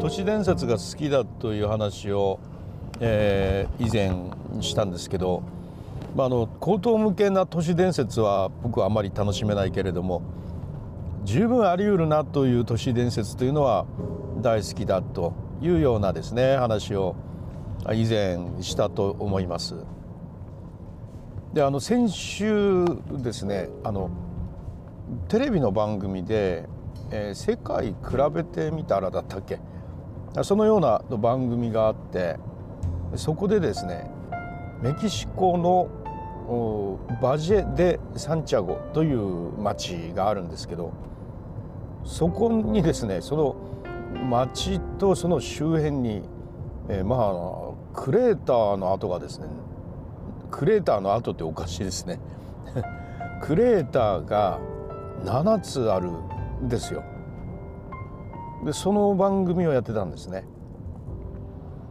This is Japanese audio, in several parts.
都市伝説が好きだという話を、以前したんですけど、まあ、高等無形な都市伝説は僕はあまり楽しめないけれども、十分あり得るなという都市伝説というのは大好きだというようなですね、話を以前したと思います。で、先週ですね、テレビの番組で「世界比べてみたら」だったっけ、そのような番組があって、そこでですね、メキシコのバジェ・デ・サンチャゴという町があるんですけど、そこにですね、その町とその周辺に、まあクレーターの跡がですね、クレーターの跡っておかしいですねクレーターが7つあるんですよ。で、その番組をやってたんですね。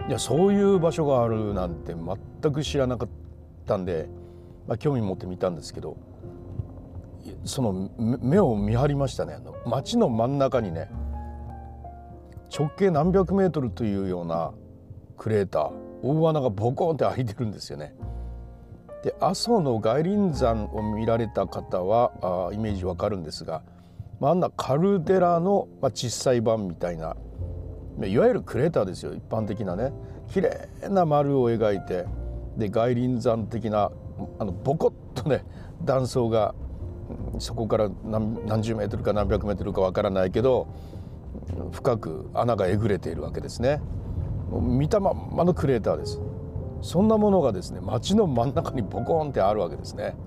いや、そういう場所があるなんて全く知らなかったんで、まあ、興味持ってみたんですけど、その目を見張りましたね。街の真ん中にね、直径何百メートルというようなクレーター、大穴がボコンって開いてるんですよね。で、阿蘇の外輪山を見られた方はイメージわかるんですが、あんなカルデラの小さい版みたいな、いわゆるクレーターですよ、一般的なね、綺麗な丸を描いて、で外輪山的なボコッとね、断層がそこから何十メートルか何百メートルかわからないけど、深く穴がえぐれているわけですね。見たまんまのクレーターです。そんなものがですね、町の真ん中にボコンってあるわけですね。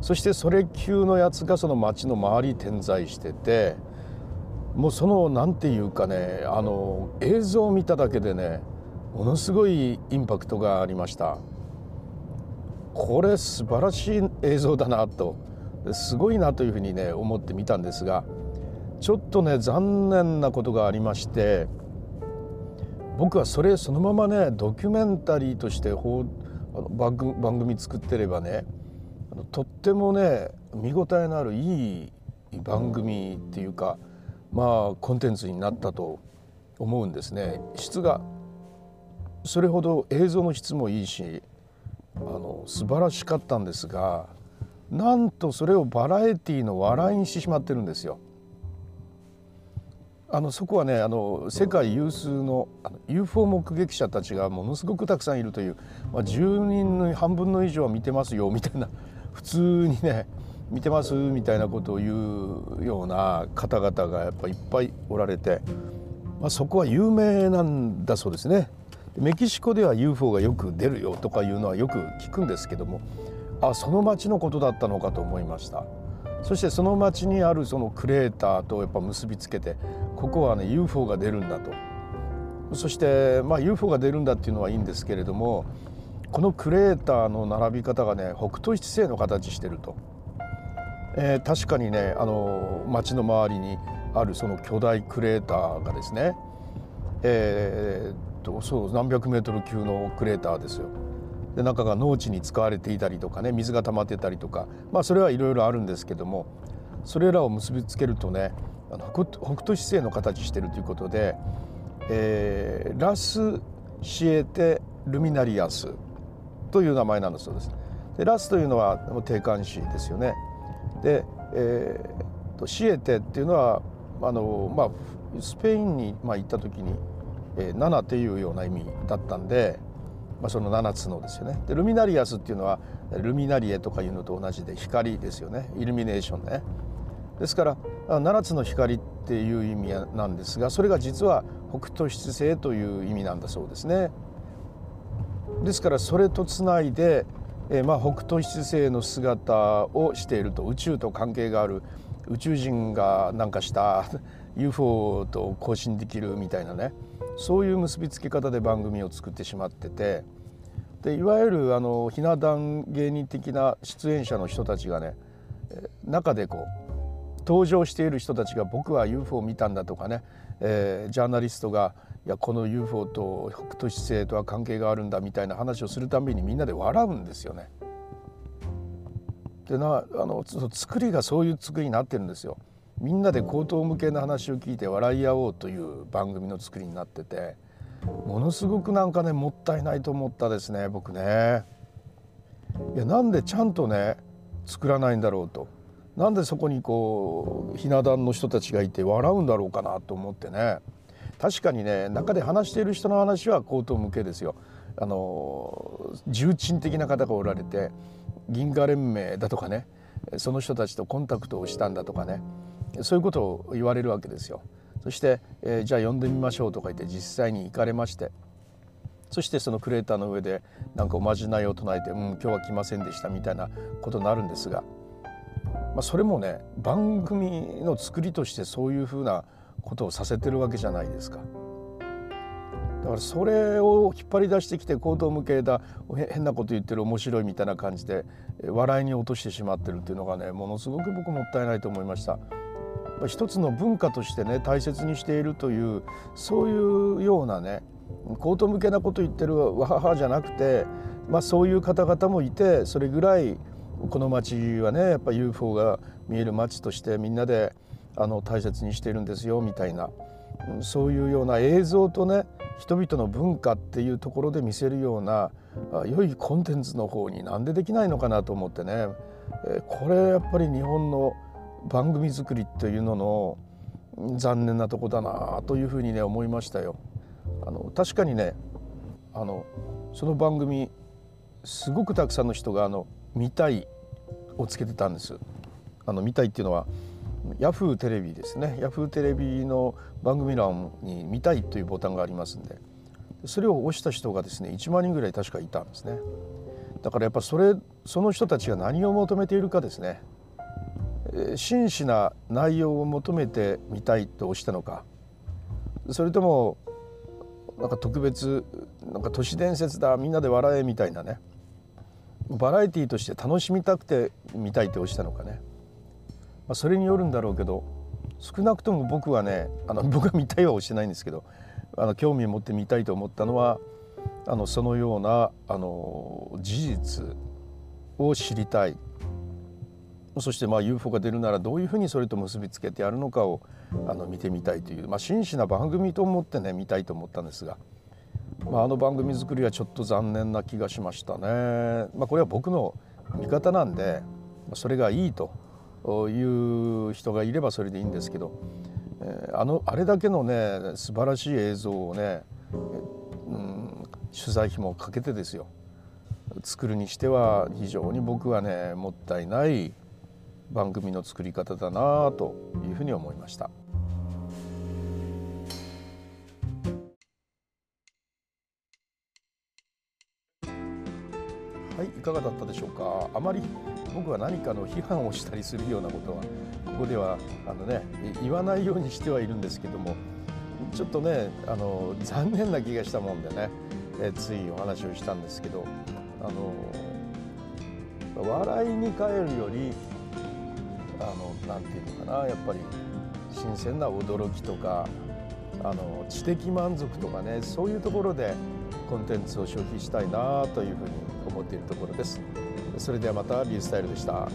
そしてそれ級のやつがその町の周りに点在してて、もうそのなんていうかね、映像を見ただけでね、ものすごいインパクトがありました。これ素晴らしい映像だなと、すごいなというふうにね、思ってみたんですが、ちょっとね、残念なことがありまして、僕はそれそのままね、ドキュメンタリーとして番組作ってればね、とってもね、見応えのあるいい番組っていうか、まあコンテンツになったと思うんですね。質がそれほど、映像の質もいいし、素晴らしかったんですが、なんとそれをバラエティの笑いにしてしまってるんですよ。そこはね、世界有数の UFO 目撃者たちがものすごくたくさんいるという、まあ、10人の半分の以上は見てますよみたいな、普通にね見てますみたいなことを言うような方々がやっぱいっぱいおられて、まあ、そこは有名なんだそうですね。メキシコでは UFO がよく出るよとかいうのはよく聞くんですけども、あ、その町のことだったのかと思いました。そしてその町にあるそのクレーターとやっぱ結びつけて、ここはね UFO が出るんだと。そしてまあ UFO が出るんだっていうのはいいんですけれども、このクレーターの並び方がね、北斗七星の形してると。確かにね、町の周りにあるその巨大クレーターがですね、そう何百メートル級のクレーターですよ。で、中が農地に使われていたりとかね、水が溜まってたりとか、まあそれはいろいろあるんですけども、それらを結びつけるとね、北斗七星の形してるということで、ラス・シエテ・ルミナリアスという名前なんだそうです。で、ラスというのは定冠詞ですよね。で、シエテっていうのはまあ、スペインに、まあ、行った時に7というような意味だったんで。まあその7つのですよね。で、ルミナリアスっていうのはルミナリエとかいうのと同じで光ですよね。イルミネーションね。ですから7つの光っていう意味なんですが、それが実は北斗七星という意味なんだそうですね。ですからそれとつないで、まあ、北斗七星の姿をしていると、宇宙と関係がある、宇宙人がなんかしたUFO と交信できるみたいなね、そういう結びつけ方で番組を作ってしまってて、でいわゆるひな壇芸人的な出演者の人たちがね、中でこう登場している人たちが、僕は UFO を見たんだとかね、ジャーナリストがいやこの UFO と北斗七星とは関係があるんだみたいな話をするたびに、みんなで笑うんですよね。で作りがそういう作りになってるんですよ。みんなで高等無形な話を聞いて笑い合おうという番組の作りになってて、ものすごくなんかね、もったいないと思ったですね、僕ね。いや、なんでちゃんとね作らないんだろうと、なんでそこにこうひな壇の人たちがいて笑うんだろうかなと思ってね。確かにね、中で話している人の話は高等無形ですよ。重鎮的な方がおられて、銀河連盟だとかね、その人たちとコンタクトをしたんだとかね、そういうことを言われるわけですよ。そして、じゃあ呼んでみましょうとか言って実際に行かれまして、そしてそのクレーターの上でなんかおまじないを唱えて、今日は来ませんでしたみたいなことになるんですが、それもね、番組の作りとしてそういうふうなことをさせてるわけじゃないですか。だからそれを引っ張り出してきて、高等無形だ、変なこと言ってる、面白いみたいな感じで笑いに落としてしまってるっていうのがね、ものすごく僕もったいないと思いました。一つの文化としてね、大切にしているという、そういうようなね、高等無形なこと言ってるわははじゃなくて、そういう方々もいて、それぐらいこの町はね、やっぱ UFO が見える町としてみんなで大切にしているんですよみたいな、そういうような映像とね、人々の文化っていうところで見せるような良いコンテンツの方になんでできないのかなと思ってね、これやっぱり日本の番組作りというのの残念なとこだなというふうにね思いましたよ。確かにね、その番組すごくたくさんの人が見たいをつけてたんです。見たいっていうのはヤフーテレビですね。ヤフーテレビの番組欄に見たいというボタンがありますんで、それを押した人がですね1万人ぐらい確かいたんですね。だからやっぱその人たちが何を求めているかですね。真摯な内容を求めて見たいと押したのか、それともなんか特別なんか都市伝説だ、みんなで笑えみたいなね、バラエティーとして楽しみたくて見たいと押したのかね、それによるんだろうけど、少なくとも僕はね、僕は見たいは押してないんですけど、興味を持って見たいと思ったのは、そのような事実を知りたい、そしてUFO が出るならどういうふうにそれと結びつけてやるのかを見てみたいという、真摯な番組と思ってね見たいと思ったんですが、番組作りはちょっと残念な気がしましたね。これは僕の見方なんで、それがいいという人がいればそれでいいんですけど、あれだけのね素晴らしい映像をね、取材費もかけてですよ作るにしては、非常に僕はねもったいない番組の作り方だなというふうに思いました。はい、いかがだったでしょうか。あまり僕は何かの批判をしたりするようなことはここでは言わないようにしてはいるんですけども、ちょっとね残念な気がしたもんでね、ついお話をしたんですけど、笑いに変えるよりなんていうのかな、やっぱり新鮮な驚きとか知的満足とかね、そういうところでコンテンツを消費したいなというふうに思っているところです。それではまたビュースタイルでした。